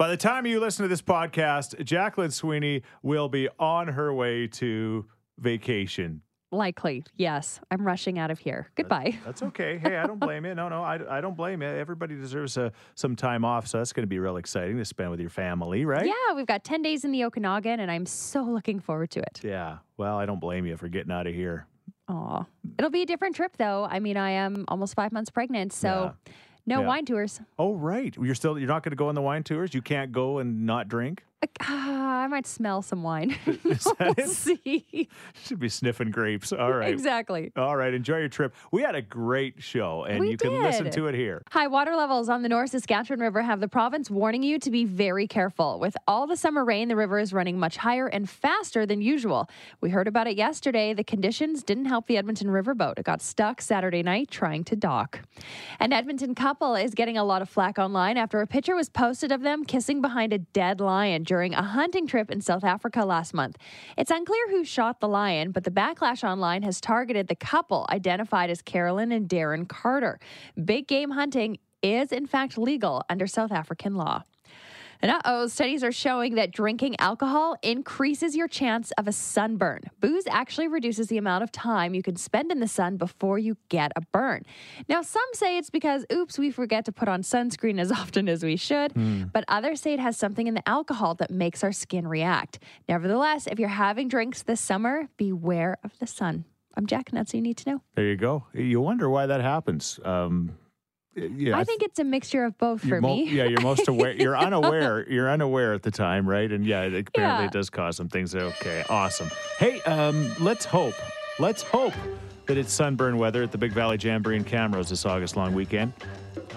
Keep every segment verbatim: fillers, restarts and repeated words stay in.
By the time you listen to this podcast, Jacqueline Sweeney will be on her way to vacation. Likely, yes. I'm rushing out of here. Goodbye. That's, that's okay. Hey, I don't blame you. No, no, I, I don't blame you. Everybody deserves a, some time off, so that's going to be real exciting to spend with your family, right? Yeah, we've got ten days in the Okanagan, and I'm so looking forward to it. Yeah, well, I don't blame you for getting out of here. Aw. It'll be a different trip, though. I mean, I am almost five months pregnant, so... Yeah. No yeah. wine tours. Oh, right. You're still, you're not going to go on the wine tours? You can't go and not drink? Uh, I might smell some wine. Is that we'll it? See. Should be sniffing grapes. All right. Exactly. All right. Enjoy your trip. We had a great show, and we you did. can listen to it here. High water levels on the North Saskatchewan River have the province warning you to be very careful. With all the summer rain, the river is running much higher and faster than usual. We heard about it yesterday. The conditions didn't help the Edmonton Riverboat. It got stuck Saturday night trying to dock. An Edmonton couple is getting a lot of flack online after a picture was posted of them kissing behind a dead lion during a hunting trip in South Africa last month. It's unclear who shot the lion, but the backlash online has targeted the couple identified as Carolyn and Darren Carter. Big game hunting is, in fact, legal under South African law. And uh-oh, studies are showing that drinking alcohol increases your chance of a sunburn. Booze actually reduces the amount of time you can spend in the sun before you get a burn. Now, some say it's because, oops, we forget to put on sunscreen as often as we should. Mm. But others say it has something in the alcohol that makes our skin react. Nevertheless, if you're having drinks this summer, beware of the sun. I'm Jack, and that's what you need to know. There you go. You wonder why that happens. Um Yeah, I think it's a mixture of both for mo- me. Yeah, you're most aware. You're unaware. You're unaware at the time, right? And yeah, it apparently yeah. it does cause some things. Okay, awesome. Hey, um, let's hope. Let's hope that it's sunburn weather at the Big Valley Jamboree in Camrose this August-long weekend,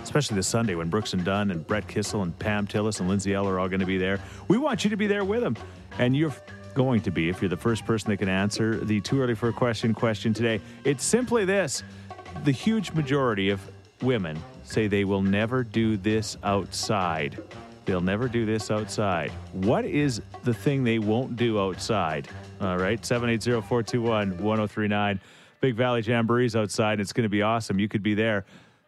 especially this Sunday when Brooks and Dunn and Brett Kissel and Pam Tillis and Lindsey Ell are all going to be there. We want you to be there with them, and you're going to be if you're the first person that can answer the too early for a question question today. It's simply this: the huge majority of women say they will never do this outside. They'll never do this outside. What is the thing they won't do outside? All right, seven eight zero, four two one, one zero three nine. Big Valley Jamboree's outside. It's going to be awesome. You could be there.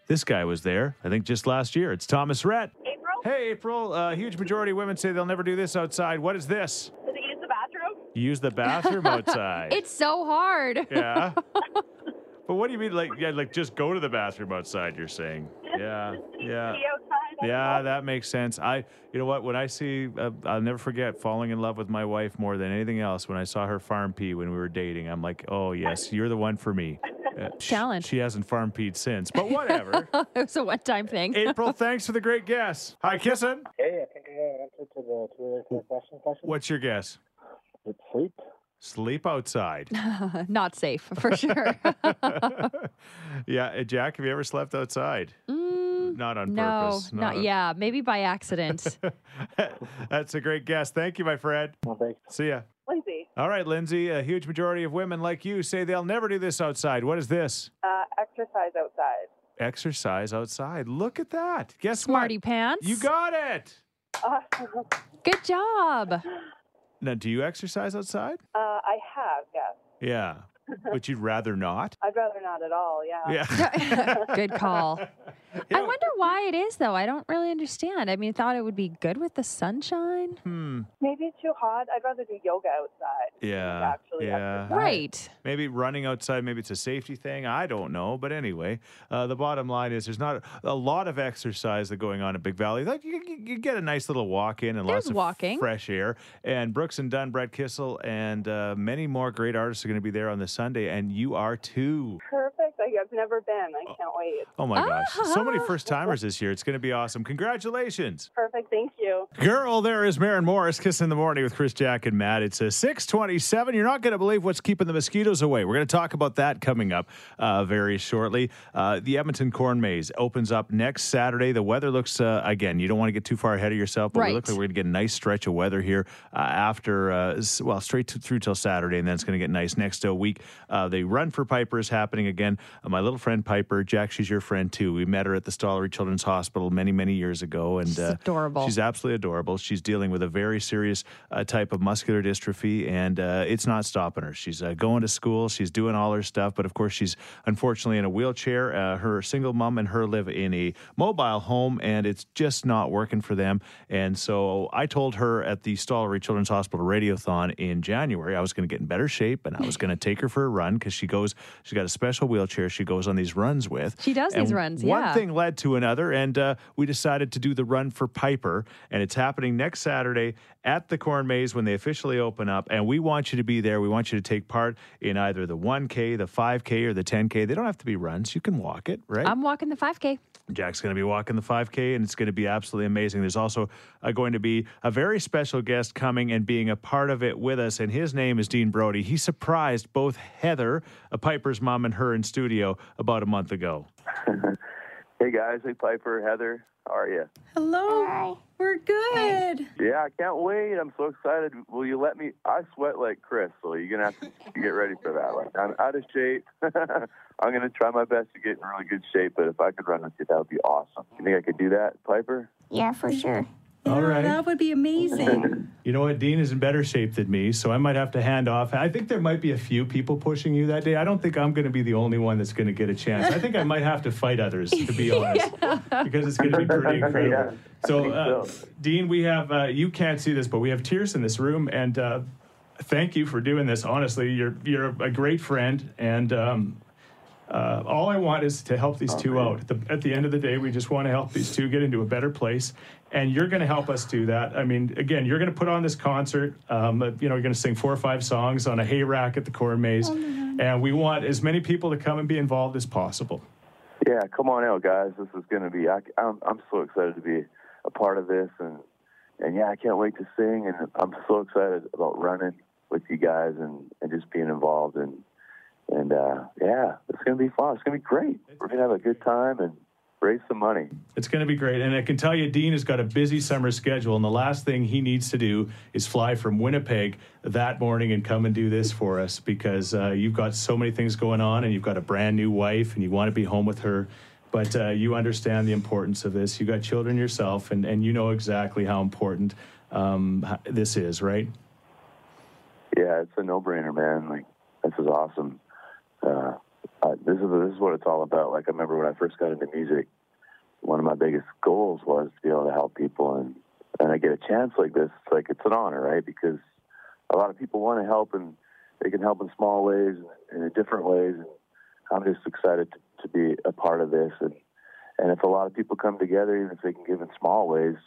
This guy was there, I think, just last year. It's Thomas Rhett. April? Hey, April. A uh, huge majority of women say they'll never do this outside. What is this? Does it use the bathroom? Use the bathroom outside. It's so hard. Yeah. But what do you mean, like, yeah, like just go to the bathroom outside? You're saying, just, yeah, just yeah, outside, yeah. Know. That makes sense. I, you know what? When I see, uh, I'll never forget falling in love with my wife more than anything else. When I saw her farm pee when we were dating, I'm like, oh yes, you're the one for me. Uh, Challenge. She, she hasn't farm peed since, but whatever. It was a one-time thing. April, thanks for the great guess. Hi, Kissin. Hey, I think I got an answer to the two really question question. What's your guess? It's sleep. Sleep outside. Not safe, for sure. Yeah, Jack, have you ever slept outside? Mm, not on no, purpose. No, not, yeah, maybe by accident. That's a great guess. Thank you, my friend. Well, thanks. See ya. Lindsay. All right, Lindsay, a huge majority of women like you say they'll never do this outside. What is this? Uh, exercise outside. Exercise outside. Look at that. Guess Smarty what? Smarty pants. You got it. Awesome. Good job. Now, do you exercise outside? Uh, I have, yes. Yeah. But you'd rather not? I'd rather not at all, yeah. Yeah. Good call. You know, I wonder why it is, though. I don't really understand. I mean, I thought it would be good with the sunshine. Hmm. Maybe it's too hot. I'd rather do yoga outside. Yeah. Actually yeah. Exercise. Right. Maybe running outside, maybe it's a safety thing. I don't know. But anyway, uh, the bottom line is there's not a, a lot of exercise that's going on at Big Valley. Like you, you, you get a nice little walk in and there's lots of walking. Fresh air. And Brooks and Dunn, Brett Kissel, and uh, many more great artists are going to be there on this Sunday, and you are too. Perfect. I've never been. I can't wait. Oh, my gosh. Ah. So many first-timers this year. It's going to be awesome. Congratulations. Perfect. Thank you. Girl, there is Maren Morris, Kissing in the Morning with Chris, Jack, and Matt. It's a six twenty-seven. You're not going to believe what's keeping the mosquitoes away. We're going to talk about that coming up uh, very shortly. Uh, the Edmonton Corn Maze opens up next Saturday. The weather looks, uh, again, you don't want to get too far ahead of yourself, but right. we look like we're going to get a nice stretch of weather here uh, after, uh, well, straight to, through till Saturday, and then it's going to get nice next uh, week. Uh, the Run for Piper is happening again. Uh, my little friend Piper, Jack, she's your friend too. We met her at the Stollery Children's Hospital many, many years ago, and she's uh, adorable. She's absolutely absolutely adorable. She's dealing with a very serious uh, type of muscular dystrophy, and uh, it's not stopping her. She's uh, going to school. She's doing all her stuff, but of course she's unfortunately in a wheelchair. Uh, her single mom and her live in a mobile home, and it's just not working for them. And so I told her at the Stollery Children's Hospital Radiothon in January I was going to get in better shape, and I was going to take her for a run because she goes, she's got a special wheelchair she goes on these runs with. She does and these runs, yeah. One thing led to another, and uh, we decided to do the run for Piper, and it's happening next Saturday at the Corn Maze when they officially open up, and we want you to be there. We want you to take part in either the one K, the five K, or the ten K. They don't have to be runs. You can walk it, right? I'm walking the five K. Jack's going to be walking the five K, and it's going to be absolutely amazing. There's also uh, going to be a very special guest coming and being a part of it with us, and his name is Dean Brody. He surprised both Heather, uh, Piper's mom, and her in studio about a month ago. Hey, guys. Hey, Piper, Heather. How are you? Hello. Hi. We're good. Yeah, I can't wait. I'm so excited. Will you let me? I sweat like Chris, so you're going to have to get ready for that. Like, I'm out of shape. I'm going to try my best to get in really good shape, but if I could run with you, that would be awesome. You think I could do that, Piper? Yeah, for sure. Yeah, all right. That would be amazing. You know what? Dean is in better shape than me, so I might have to hand off. I think there might be a few people pushing you that day. I don't think I'm going to be the only one that's going to get a chance. I think I might have to fight others, to be honest, yeah. because it's going to be pretty incredible. Yeah, so, uh, so, Dean, we have, uh, you can't see this, but we have tears in this room, and uh, thank you for doing this. Honestly, you're you're a great friend, and um, uh, all I want is to help these oh, two man. out. At the, at the end of the day, we just want to help these two get into a better place. And you're going to help us do that. I mean, again, you're going to put on this concert. Um, you know, you're going to sing four or five songs on a hay rack at the Corn Maze. Oh, and we want as many people to come and be involved as possible. Yeah, come on out, guys. This is going to be, I, I'm, I'm so excited to be a part of this. And, and yeah, I can't wait to sing. And I'm so excited about running with you guys and, and just being involved. And, and uh, yeah, it's going to be fun. It's going to be great. We're going to have a good time and raise some money. It's going to be great. And I can tell you, Dean has got a busy summer schedule, and the last thing he needs to do is fly from Winnipeg that morning and come and do this for us, because uh, you've got so many things going on, and you've got a brand new wife, and you want to be home with her. But uh, you understand the importance of this. You got children yourself, and, and you know exactly how important um, this is, right? Yeah, it's a no-brainer, man. Like, this is awesome. Uh, Uh, this is this is what it's all about. Like, I remember when I first got into music, one of my biggest goals was to be able to help people, and, and I get a chance like this. It's like, it's an honor, right? Because a lot of people want to help, and they can help in small ways and in different ways. And I'm just excited to, to be a part of this, and and if a lot of people come together, even if they can give in small ways,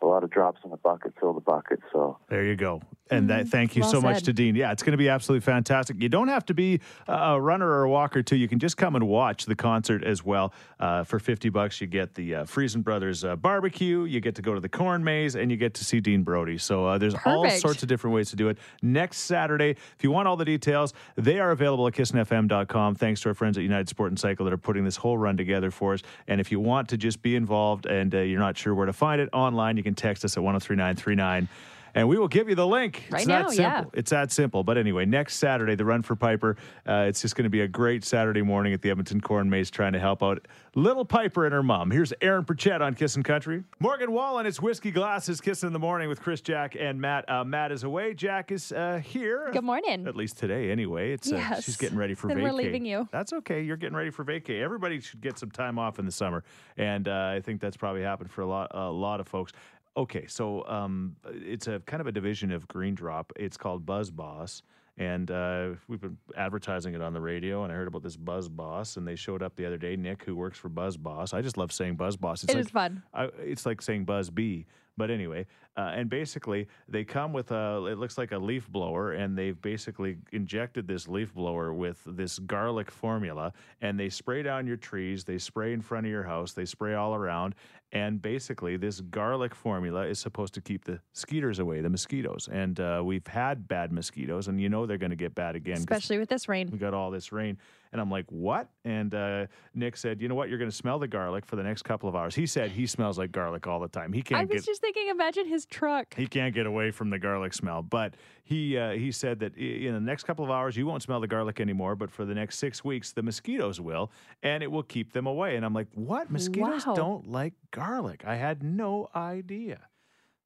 a lot of drops in the bucket fill the bucket. So there you go. And that, thank you well so said. much to Dean. Yeah, it's going to be absolutely fantastic. You don't have to be a runner or a walker, too. You can just come and watch the concert as well. Uh, for fifty bucks, you get the uh, Friesen Brothers uh, barbecue, you get to go to the Corn Maze, and you get to see Dean Brody. So uh, there's Perfect. all sorts of different ways to do it. Next Saturday, if you want all the details, they are available at kissin f m dot com. Thanks to our friends at United Sport and Cycle that are putting this whole run together for us. And if you want to just be involved and uh, you're not sure where to find it online, you can text us at one oh three nine three nine. And we will give you the link. Right it's now, that simple. Yeah. It's that simple. But anyway, next Saturday, the Run for Piper. Uh, it's just going to be a great Saturday morning at the Edmonton Corn Maze, trying to help out little Piper and her mom. Here's Aaron Perchette on Kissin' Country. Morgan Wallen, it's Whiskey Glasses, Kissin' in the Morning with Chris, Jack, and Matt. Uh, Matt is away. Jack is uh, here. Good morning. At least today, anyway. It's uh, yes. She's getting ready for vacay. Then we're leaving you. That's okay. You're getting ready for vacay. Everybody should get some time off in the summer. And uh, I think that's probably happened for a lot, a lot of folks. Okay, so um, it's a kind of a division of Green Drop. It's called Buzz Boss, and uh, we've been advertising it on the radio, and I heard about this Buzz Boss, and they showed up the other day. Nick, who works for Buzz Boss. I just love saying Buzz Boss. It's it like, is fun. I, it's like saying Buzz Bee. But anyway, uh, and basically they come with a, it looks like a leaf blower, and they've basically injected this leaf blower with this garlic formula, and they spray down your trees, they spray in front of your house, they spray all around, and basically this garlic formula is supposed to keep the skeeters away, the mosquitoes. And uh, we've had bad mosquitoes, and you know they're going to get bad again. Especially with this rain. We got all this rain. And I'm like, what? And uh, Nick said, you know what? You're going to smell the garlic for the next couple of hours. He said he smells like garlic all the time. He can't. I was get, just thinking, imagine his truck. He can't get away from the garlic smell. But he uh, he said that in the next couple of hours, you won't smell the garlic anymore. But for the next six weeks, the mosquitoes will, and it will keep them away. And I'm like, what? Mosquitoes wow. don't like garlic. I had no idea.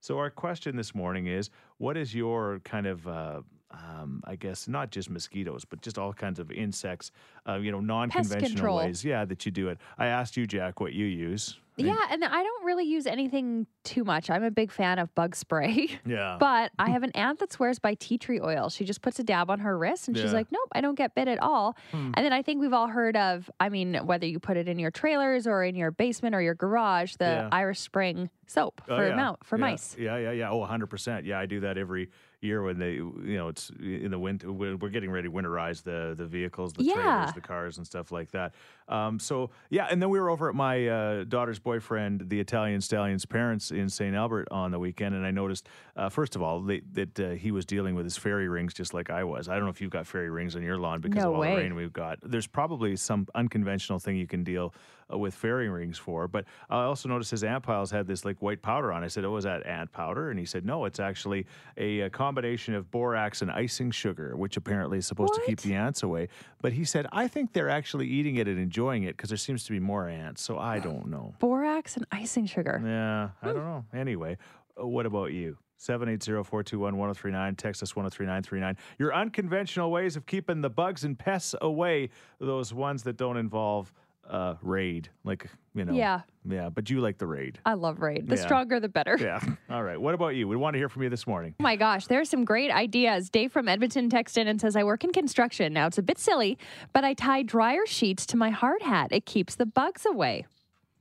So our question this morning is, what is your kind of, uh, um, I guess, not just mosquitoes, but just all kinds of insects, uh, you know, non-conventional ways, yeah, that you do it. I asked you, Jack, what you use. Yeah, and I don't really use anything too much. I'm a big fan of bug spray. Yeah. But I have an aunt that swears by tea tree oil. She just puts a dab on her wrist, and yeah. she's like, nope, I don't get bit at all. Hmm. And then I think we've all heard of, I mean, whether you put it in your trailers or in your basement or your garage, the yeah. Irish Spring soap oh, for, yeah. mount, for yeah. mice. Yeah, yeah, yeah. Oh, one hundred percent. Yeah, I do that every year when they, you know, it's in the winter. We're getting ready to winterize the, the vehicles, the yeah. trailers, the cars, and stuff like that. Um, so, yeah, and then we were over at my uh, daughter's boyfriend, the Italian Stallion's parents in Saint Albert on the weekend, and I noticed, uh, first of all, they, that uh, he was dealing with his fairy rings just like I was. I don't know if you've got fairy rings on your lawn because no of all way. the rain we've got. There's probably some unconventional thing you can deal uh, with fairy rings for, but I also noticed his ant piles had this, like, white powder on. I said, oh, is that ant powder? And he said, no, it's actually a, a combination of borax and icing sugar, which apparently is supposed what? to keep the ants away. But he said, I think they're actually eating it and enjoying it because there seems to be more ants. So I don't know. Borax and icing sugar. Yeah, hmm. I don't know. Anyway, what about you? seven eight zero, four two one, one zero three nine. Text us one oh three nine three nine. Your unconventional ways of keeping the bugs and pests away, those ones that don't involve uh, Raid, like, you know. Yeah. Yeah, but you like the Raid. I love Raid. The yeah. stronger, the better. Yeah. All right. What about you? We want to hear from you this morning. Oh, my gosh. There are some great ideas. Dave from Edmonton texted in and says, I work in construction. Now, it's a bit silly, but I tie dryer sheets to my hard hat. It keeps the bugs away.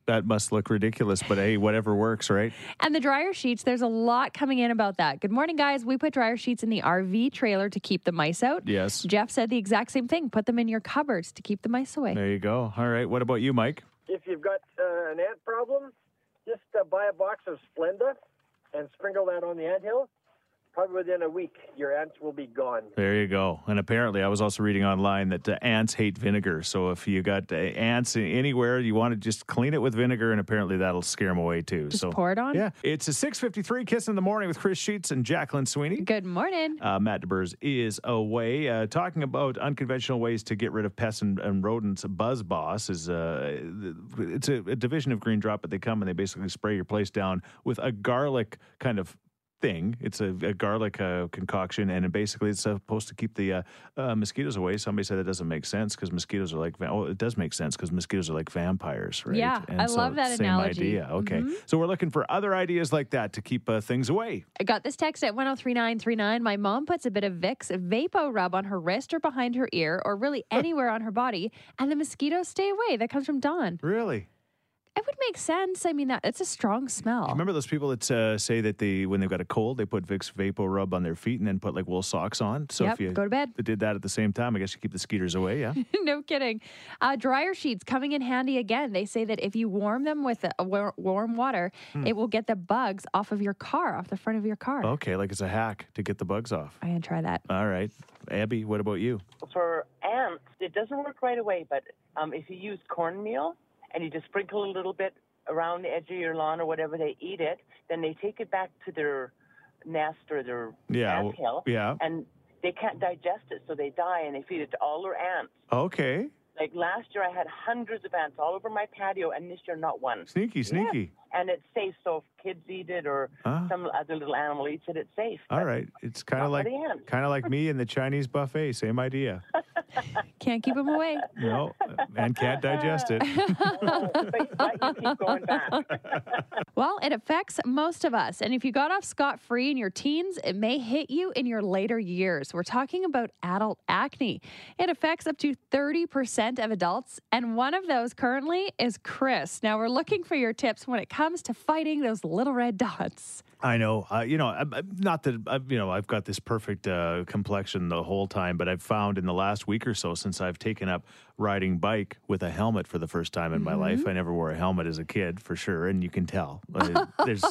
That must look ridiculous, but hey, whatever works, right? And the dryer sheets, there's a lot coming in about that. Good morning, guys. We put dryer sheets in the R V trailer to keep the mice out. Yes. Jeff said the exact same thing. Put them in your cupboards to keep the mice away. There you go. All right. What about you, Mike? If you've got uh, an ant problem, just uh, buy a box of Splenda and sprinkle that on the anthill. Probably within a week, your ants will be gone. There you go. And apparently, I was also reading online that uh, ants hate vinegar. So if you got uh, ants anywhere, you want to just clean it with vinegar, and apparently that'll scare them away too. Just so pour it on. Yeah, it's a six fifty-three Kiss in the Morning with Chris Sheets and Jacqueline Sweeney. Good morning. Uh, Matt DeBurz is away uh, talking about unconventional ways to get rid of pests and, and rodents. Buzz Boss is uh, it's a, a division of Green Drop, but they come and they basically spray your place down with a garlic kind of thing. It's a, a garlic uh, concoction, and it basically it's supposed to keep the uh, uh, mosquitoes away. Somebody said that doesn't make sense because mosquitoes are like, va- well, it does make sense because mosquitoes are like vampires, right? Yeah, and I so love that same analogy. Same idea. Okay. Mm-hmm. So we're looking for other ideas like that to keep uh, things away. I got this text at one oh three nine three nine. My mom puts a bit of Vicks VapoRub on her wrist or behind her ear or really anywhere on her body, and the mosquitoes stay away. That comes from Dawn. Really? It would make sense. I mean, that it's a strong smell. Remember those people that uh, say that they, when they've got a cold, they put Vicks VapoRub on their feet and then put like wool socks on? So yep, if you go to bed. Did that at the same time, I guess you keep the skeeters away, yeah? No kidding. Uh, dryer sheets coming in handy again. They say that if you warm them with a, a war, warm water, hmm. it will get the bugs off of your car, off the front of your car. Okay, like it's a hack to get the bugs off. I'm going to try that. All right. Abby, what about you? For ants, it doesn't work right away, but um, if you use cornmeal, and you just sprinkle a little bit around the edge of your lawn or whatever, they eat it, then they take it back to their nest or their yeah, ant hill, yeah. and they can't digest it, so they die, and they feed it to all their ants. Okay. Like last year, I had hundreds of ants all over my patio, and this year, not one. Sneaky, sneaky. Yeah. And it's safe, so if kids eat it or ah. some other little animal eats it, it's safe. All right. It's kind of like kind of like me and the Chinese buffet. Same idea. Can't keep them away. No, and can't digest it. You keep going back. Well, it affects most of us. And if you got off scot-free in your teens, it may hit you in your later years. We're talking about adult acne. It affects up to thirty percent of adults. And one of those currently is Chris. Now, we're looking for your tips when it comes to fighting those little red dots. I know, uh, you know, I'm, I'm not that, I'm, you know, I've got this perfect uh, complexion the whole time, but I've found in the last week or so since I've taken up riding bike with a helmet for the first time in my mm-hmm. life. I never wore a helmet as a kid, for sure, and you can tell. There's,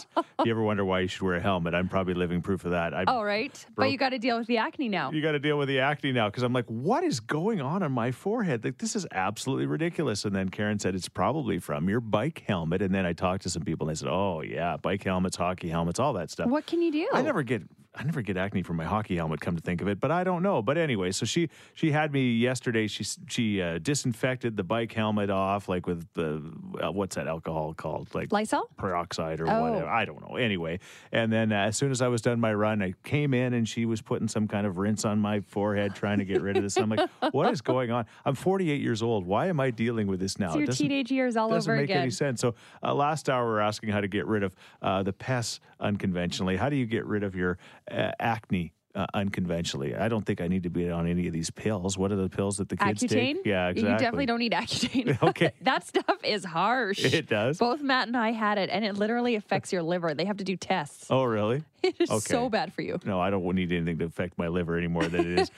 you ever wonder why you should wear a helmet? I'm probably living proof of that. I All right, broke, but you got to deal with the acne now. You got to deal with the acne now, because I'm like, what is going on on my forehead? Like, this is absolutely ridiculous. And then Karen said, it's probably from your bike helmet. And then I talked to some people, and they said, oh, yeah, bike helmets, hockey helmets, all that stuff. What can you do? I never get I never get acne from my hockey helmet, come to think of it, but I don't know. But anyway, so she she had me yesterday. She she uh, disinfected the bike helmet off, like with the, uh, what's that alcohol called? Like Lysol? Peroxide or oh. whatever. I don't know. Anyway, and then uh, as soon as I was done my run, I came in and she was putting some kind of rinse on my forehead, trying to get rid of this. I'm like, what is going on? I'm forty-eight years old. Why am I dealing with this now? It's your it teenage years all over again. Doesn't make any sense. So uh, last hour we were asking how to get rid of uh, the pests unconventionally. How do you get rid of your Uh, acne uh, unconventionally. I don't think I need to be on any of these pills. What are the pills that the kids Accutane? Take? Yeah, exactly. You definitely don't need Accutane. Okay. That stuff is harsh. It does. Both Matt and I had it, and it literally affects your liver. They have to do tests. Oh, really? It is okay. So bad for you. No, I don't need anything to affect my liver any more than it is.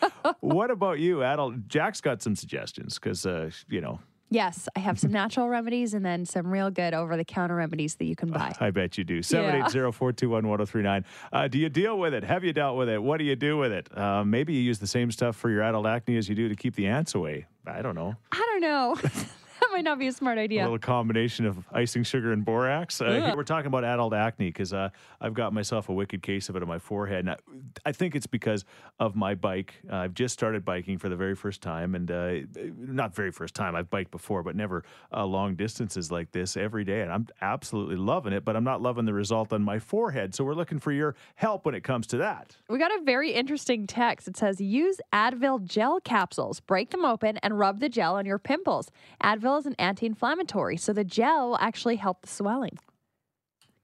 What about you, adult? Jack's got some suggestions because, uh, you know, yes, I have some natural remedies and then some real good over-the-counter remedies that you can buy. I bet you do. seven eight zero, four two one, one zero three nine. Uh, do you deal with it? Have you dealt with it? What do you do with it? Uh, maybe you use the same stuff for your adult acne as you do to keep the ants away. I don't know. I don't know. That might not be a smart idea. A little combination of icing sugar and borax. Uh, we're talking about adult acne because uh, I've got myself a wicked case of it on my forehead. And I, I think it's because of my bike. Uh, I've just started biking for the very first time. And uh, not very first time. I've biked before, but never uh, long distances like this every day. And I'm absolutely loving it, but I'm not loving the result on my forehead. So we're looking for your help when it comes to that. We got a very interesting text. It says, use Advil gel capsules. Break them open and rub the gel on your pimples. Advil is an anti-inflammatory, so the gel actually helped the swelling.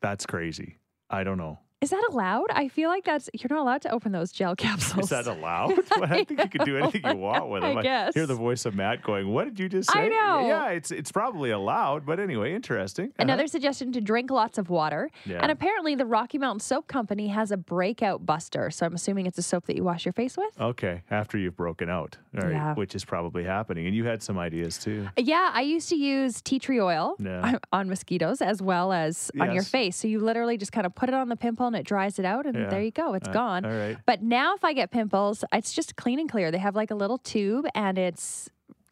That's crazy. I don't know. Is that allowed? I feel like that's you're not allowed to open those gel capsules. Is that allowed? Well, I think you could do anything you want with them. I guess. I hear the voice of Matt going, what did you just say? I know. Yeah, it's it's probably allowed, but anyway, interesting. Uh-huh. Another suggestion to drink lots of water. Yeah. And apparently the Rocky Mountain Soap Company has a breakout buster, so I'm assuming it's a soap that you wash your face with. Okay, after you've broken out, right, yeah. Which is probably happening. And you had some ideas too. Yeah, I used to use tea tree oil yeah. on mosquitoes as well as yes. on your face. So you literally just kind of put it on the pimple and it dries it out and yeah. there you go. It's uh, gone. All right. But now if I get pimples, it's just Clean and Clear. They have like a little tube and it's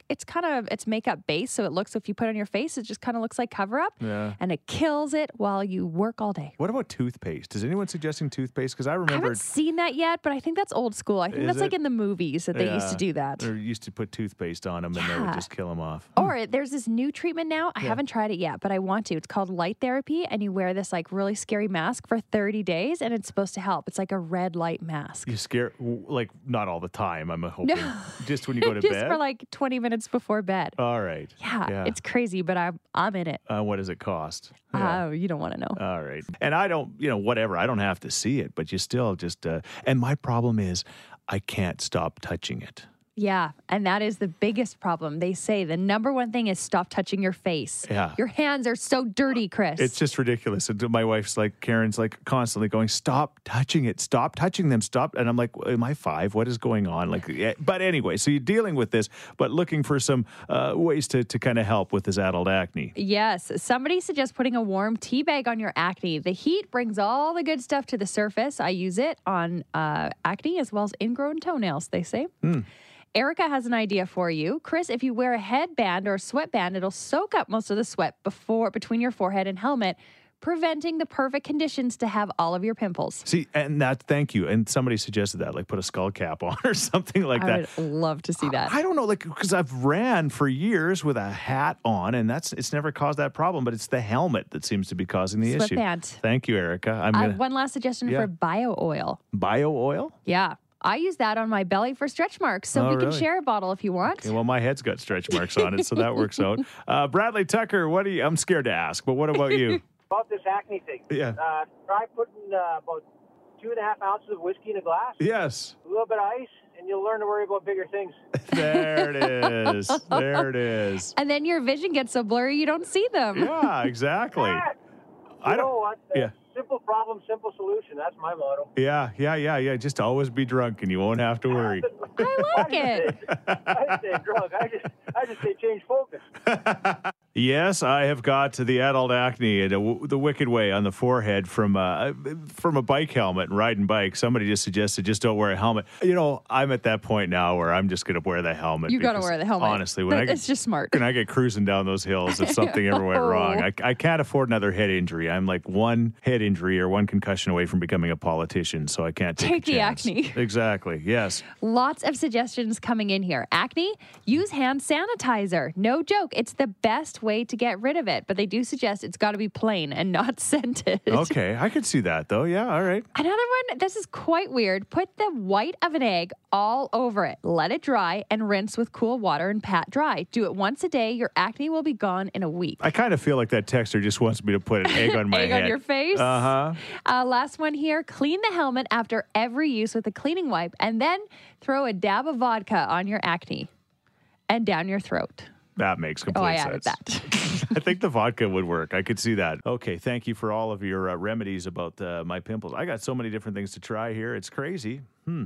it's kind of it's makeup based, so it looks if you put it on your face, it just kind of looks like cover up yeah. and it kills it while you work all day. What about toothpaste? Is anyone suggesting toothpaste? Because I remember I haven't seen that yet, but I think that's old school. I think that's it? Like in the movies that yeah. they used to do that. They used to put toothpaste on them yeah. and they would just kill them off. Or there's this new treatment now. I yeah. haven't tried it yet, but I want to. It's called light therapy, and you wear this like really scary mask for thirty days, and it's supposed to help. It's like a red light mask. You scare like not all the time. I'm hoping no. just when you go to just bed. Just for like twenty minutes. Before bed. All right. Yeah, yeah. It's crazy, but I'm I'm in it. Uh, what does it cost? Oh, yeah. uh, you don't want to know. All right. And I don't, you know, whatever. I don't have to see it, but you still just. Uh, and my problem is, I can't stop touching it. Yeah, and that is the biggest problem. They say the number one thing is stop touching your face. Yeah. Your hands are so dirty, Chris. It's just ridiculous. And my wife's like, Karen's like constantly going, stop touching it. Stop touching them. Stop. And I'm like, am I five? What is going on? Like, yeah. But anyway, so you're dealing with this, but looking for some uh, ways to, to kind of help with this adult acne. Yes. Somebody suggests putting a warm tea bag on your acne. The heat brings all the good stuff to the surface. I use it on uh, acne as well as ingrown toenails, they say. Hmm. Erica has an idea for you. Chris, if you wear a headband or a sweatband, it'll soak up most of the sweat before between your forehead and helmet, preventing the perfect conditions to have all of your pimples. See, and that, thank you. And somebody suggested that, like put a skull cap on or something like I that. I would love to see that. I, I don't know, like, because I've ran for years with a hat on, and that's it's never caused that problem, but it's the helmet that seems to be causing the Sweat issue. Sweatband. Thank you, Erica. I'm gonna, uh, one last suggestion yeah. for bio oil. Bio oil? Yeah. I use that on my belly for stretch marks, so oh, we really? Can share a bottle if you want. Okay, well, my head's got stretch marks on it, so that works out. Uh, Bradley Tucker, what do you? I'm scared to ask, but what about you? About this acne thing. Yeah. Uh, try putting uh, about two and a half ounces of whiskey in a glass. Yes. A little bit of ice, and you'll learn to worry about bigger things. There it is. There it is. And then your vision gets so blurry you don't see them. Yeah, exactly. Yeah. I don't. You know what? Yeah. Simple problem, simple solution. That's my motto. Yeah, yeah, yeah, yeah. Just always be drunk and you won't have to worry. I like it. I just stay drunk. I just, I just stay change focus. Yes, I have got the adult acne and the wicked way on the forehead from uh, from a bike helmet and riding bike. Somebody just suggested just don't wear a helmet. You know, I'm at that point now where I'm just going to wear the helmet. You got to wear the helmet. Honestly, when I get, it's just smart. When I get cruising down those hills, if something ever went wrong, I, I can't afford another head injury. I'm like one head injury or one concussion away from becoming a politician, so I can't take, take the acne. Exactly. Yes. Lots of suggestions coming in here. Acne, use hand sanitizer. No joke. It's the best way to get rid of it, but they do suggest it's got to be plain and not scented. Okay, I could see that though. Yeah, all right. Another one, this is quite weird. Put the white of an egg all over it. Let it dry and rinse with cool water and pat dry. Do it once a day. Your acne will be gone in a week. I kind of feel like that texter just wants me to put an egg on my egg head. Egg on your face? Uh-huh. Uh, last one here. Clean the helmet after every use with a cleaning wipe and then throw a dab of vodka on your acne and down your throat. That makes complete oh, I sense. That. I think the vodka would work. I could see that. Okay, thank you for all of your uh, remedies about uh, my pimples. I got so many different things to try here. It's crazy. Hmm.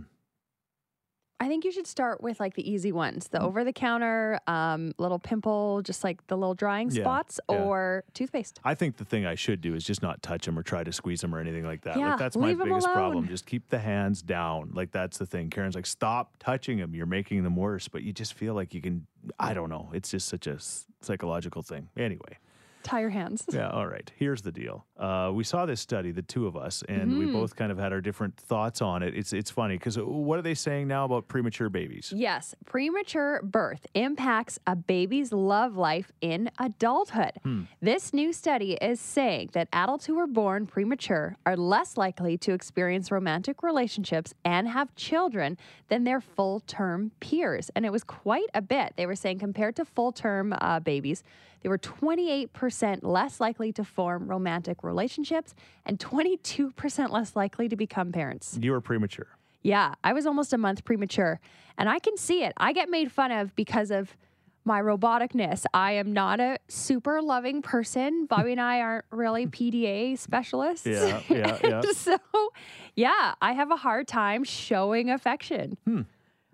I think you should start with like the easy ones, the over-the-counter, um, little pimple, just like the little drying spots, yeah, yeah. or toothpaste. I think the thing I should do is just not touch them or try to squeeze them or anything like that. Yeah, like that's my biggest problem. Just keep the hands down. Like that's the thing. Karen's like, stop touching them. You're making them worse. But you just feel like you can, I don't know. It's just such a psychological thing. Anyway. Tie your hands. Yeah, all right. Here's the deal. Uh, we saw this study, the two of us, and mm. we both kind of had our different thoughts on it. It's it's funny because what are they saying now about premature babies? Yes, premature birth impacts a baby's love life in adulthood. Hmm. This new study is saying that adults who were born premature are less likely to experience romantic relationships and have children than their full-term peers. And it was quite a bit. They were saying compared to full-term uh, babies, they were twenty-eight percent less likely to form romantic relationships and twenty-two percent less likely to become parents. You were premature. Yeah, I was almost a month premature, and I can see it. I get made fun of because of my roboticness. I am not a super loving person. Bobby and I aren't really P D A specialists. Yeah, yeah, yeah. So, yeah, I have a hard time showing affection. Hmm.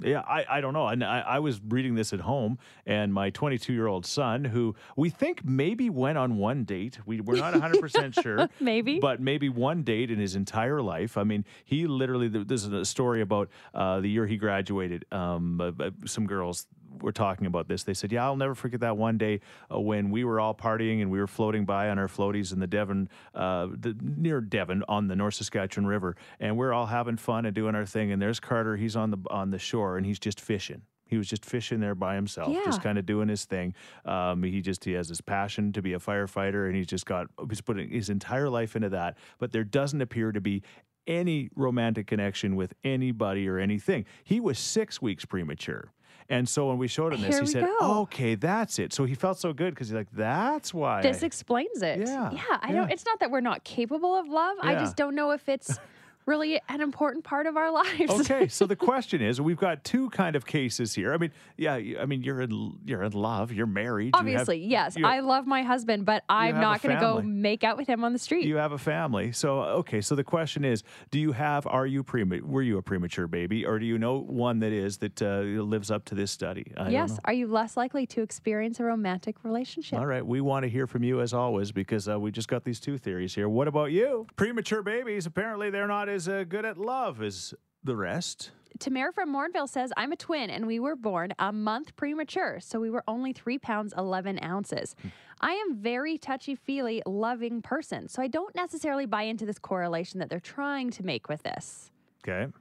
Yeah, I, I don't know. And I, I was reading this at home, and my twenty-two-year-old son, who we think maybe went on one date. We, we're not one hundred percent sure. Maybe. But maybe one date in his entire life. I mean, he literally, this is a story about uh, the year he graduated. Um, uh, some girls were talking about this. They said, yeah, I'll never forget that one day uh, when we were all partying and we were floating by on our floaties in the Devon, uh, the, near Devon on the North Saskatchewan River. And we're all having fun and doing our thing. And there's Carter. He's on the on the shore and he's just fishing. He was just fishing there by himself, yeah. just kind of doing his thing. Um, he just he has his passion to be a firefighter, and he's just got he's putting his entire life into that. But there doesn't appear to be any romantic connection with anybody or anything. He was six weeks premature. And so when we showed him this, Here he said, go. okay, that's it. So he felt so good because he's like, that's why. This I... explains it. Yeah. Yeah. I yeah. don't, it's not that we're not capable of love. Yeah. I just don't know if it's really an important part of our lives. Okay. So the question is, we've got two kind of cases here. I mean, yeah, I mean, you're in, you're in love, you're married. Obviously. You have, yes. I love my husband, but I'm not going to go make out with him on the street. You have a family. So, okay. So the question is, do you have, are you premature, were you a premature baby, or do you know one that is that uh, lives up to this study? I yes. Are you less likely to experience a romantic relationship? All right. We want to hear from you as always, because uh, we just got these two theories here. What about you? Premature babies. Apparently they're not as uh, good at love as the rest. Tamara from Mornville says, I'm a twin and we were born a month premature, so we were only three pounds eleven ounces. Mm. I am very touchy-feely, loving person, so I don't necessarily buy into this correlation that they're trying to make with this. Okay.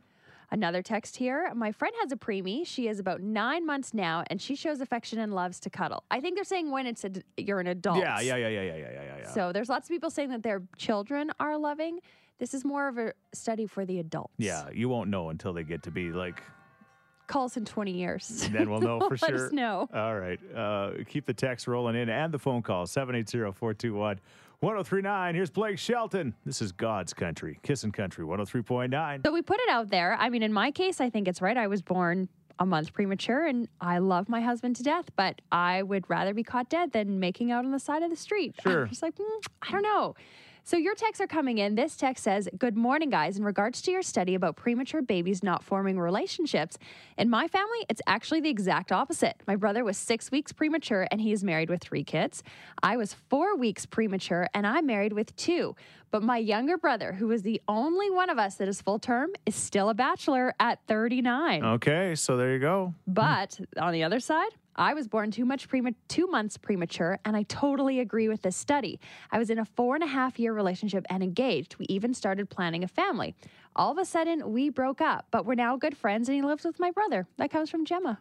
Another text here. My friend has a preemie. She is about nine months now, and she shows affection and loves to cuddle. I think they're saying when it's a, you're an adult. Yeah, yeah, yeah, yeah, yeah, yeah, yeah, yeah. So there's lots of people saying that their children are loving. This is more of a study for the adults. Yeah, you won't know until they get to be like... Call us in twenty years. Then we'll know for sure. Let us know. All right. Uh, keep the text rolling in and the phone call. seven eight zero, four two one, one oh three nine. Here's Blake Shelton. This is God's Country. Kissin' Country one oh three point nine. So we put it out there. I mean, in my case, I think it's right. I was born a month premature, and I love my husband to death, but I would rather be caught dead than making out on the side of the street. Sure. I'm just like, mm, I don't know. So your texts are coming in. This text says, good morning, guys. In regards to your study about premature babies not forming relationships, in my family, it's actually the exact opposite. My brother was six weeks premature, and he is married with three kids. I was four weeks premature, and I'm married with two. But my younger brother, who is the only one of us that is full term, is still a bachelor at thirty-nine. Okay, so there you go. But on the other side, I was born too much prema- two months premature, and I totally agree with this study. I was in a four and a half year relationship and engaged. We even started planning a family. All of a sudden, we broke up, but we're now good friends, and he lives with my brother. That comes from Gemma.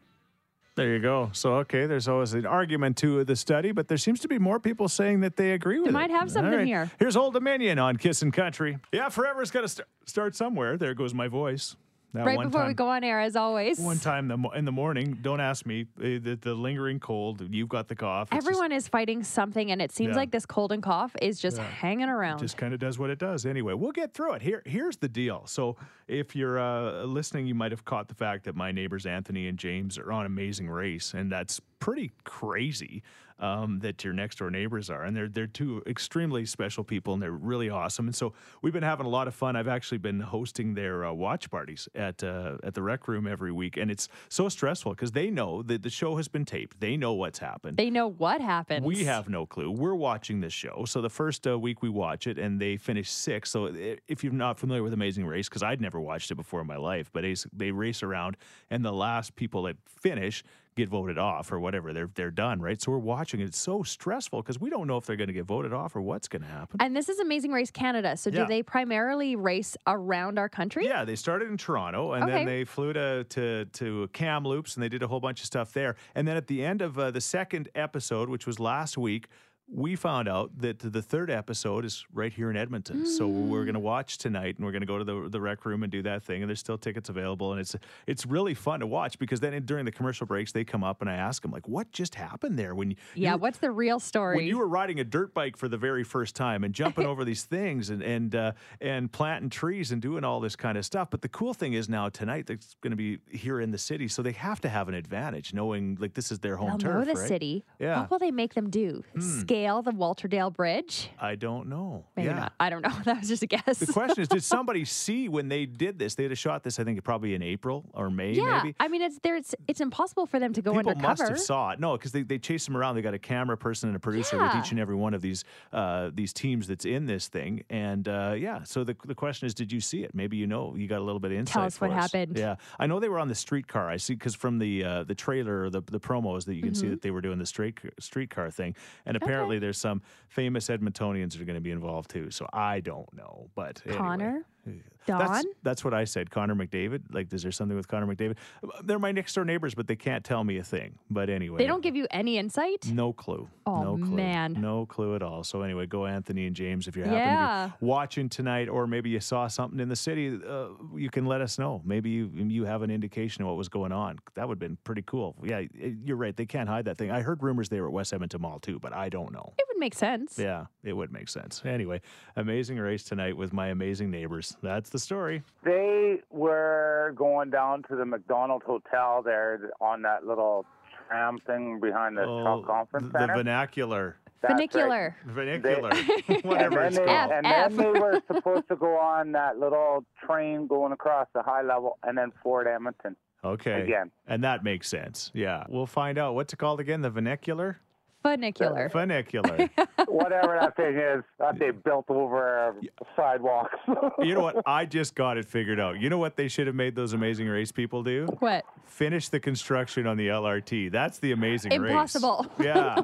There you go. So, okay, there's always an argument to the study, but there seems to be more people saying that they agree with it. They might have something here. Here's Old Dominion on Kissin' Country. Yeah, forever's got to st- start somewhere. There goes my voice. That right before time, we go on air, as always. One time in the morning, don't ask me, the, the lingering cold, you've got the cough. Everyone just, is fighting something, and it seems yeah. like this cold and cough is just yeah. hanging around. It just kind of does what it does. Anyway, we'll get through it. Here, Here's the deal. So if you're uh, listening, you might have caught the fact that my neighbors Anthony and James are on Amazing Race, and that's pretty crazy um, that your next door neighbors are. And they're they're two extremely special people, and they're really awesome. And so we've been having a lot of fun. I've actually been hosting their uh, watch parties at uh, at the rec room every week. And it's so stressful because they know that the show has been taped. They know what's happened. They know what happened. We have no clue. We're watching this show. So the first uh, week we watch it, and they finish sixth. So if you're not familiar with Amazing Race, because I'd never watched it before in my life, but they race around, and the last people that finish get voted off or whatever. They're they're done, right? So we're watching. It's so stressful because we don't know if they're going to get voted off or what's going to happen. And this is Amazing Race Canada. So yeah. do they primarily race around our country? Yeah, they started in Toronto, and okay. then they flew to, to, to Kamloops, and they did a whole bunch of stuff there. And then at the end of uh, the second episode, which was last week, we found out that the third episode is right here in Edmonton. Mm. So we're going to watch tonight, and we're going to go to the, the rec room and do that thing. And there's still tickets available. And it's it's really fun to watch because then during the commercial breaks, they come up and I ask them, like, what just happened there? When you, Yeah, you, what's the real story? When you were riding a dirt bike for the very first time and jumping over these things and and, uh, and planting trees and doing all this kind of stuff. But the cool thing is now tonight, that's going to be here in the city. So they have to have an advantage knowing, like, this is their home They'll turf, know the right? city. Yeah. What will they make them do? Mm. Scale the Walterdale Bridge? I don't know. Maybe yeah. not. I don't know. That was just a guess. The question is, did somebody see when they did this? They had a shot this, I think, probably in April or May, yeah. maybe. I mean, it's there. It's, it's impossible for them to go People undercover. People must have saw it. No, because they, they chased them around. They got a camera person and a producer yeah. with each and every one of these uh, these teams that's in this thing. And, uh, yeah, so the, the question is, did you see it? Maybe you know. You got a little bit of insight Tell us for what us. happened. Yeah. I know they were on the streetcar. I see, because from the uh, the trailer or the, the promos that you can mm-hmm. see that they were doing the straight, streetcar thing. And apparently, okay. there's some famous Edmontonians that are going to be involved too, so I don't know. But Connor, anyway. Don, that's, that's what I said. Connor McDavid. Like, is there something with Connor McDavid? They're my next door neighbors, but they can't tell me a thing. But anyway, they don't give you any insight. No clue. Oh no clue. man, no clue at all. So anyway, go Anthony and James if you're yeah. happen to be watching tonight, or maybe you saw something in the city. Uh, you can let us know. Maybe you you have an indication of what was going on. That would have been pretty cool. Yeah, you're right. They can't hide that thing. I heard rumors they were at West Edmonton Mall too, but I don't know. It would make sense. Yeah, it would make sense. Anyway, Amazing Race tonight with my amazing neighbors. That's the story. They were going down to the McDonald Hotel there on that little tram thing behind the oh, Talk Conference the Center. The vernacular. That's Vernacular. Right. Vernacular. They, Whatever it's they, called. And F. then they were supposed to go on that little train going across the high level and then Fort Edmonton. Okay. Again. And that makes sense. Yeah. We'll find out. What's it called again? The vernacular? Funicular. Funicular. Whatever that thing is that they built over yeah. sidewalks. You know what? I just got it figured out. You know what they should have made those Amazing Race people do? What? Finish the construction on the L R T. That's the Amazing Race. Impossible. Yeah.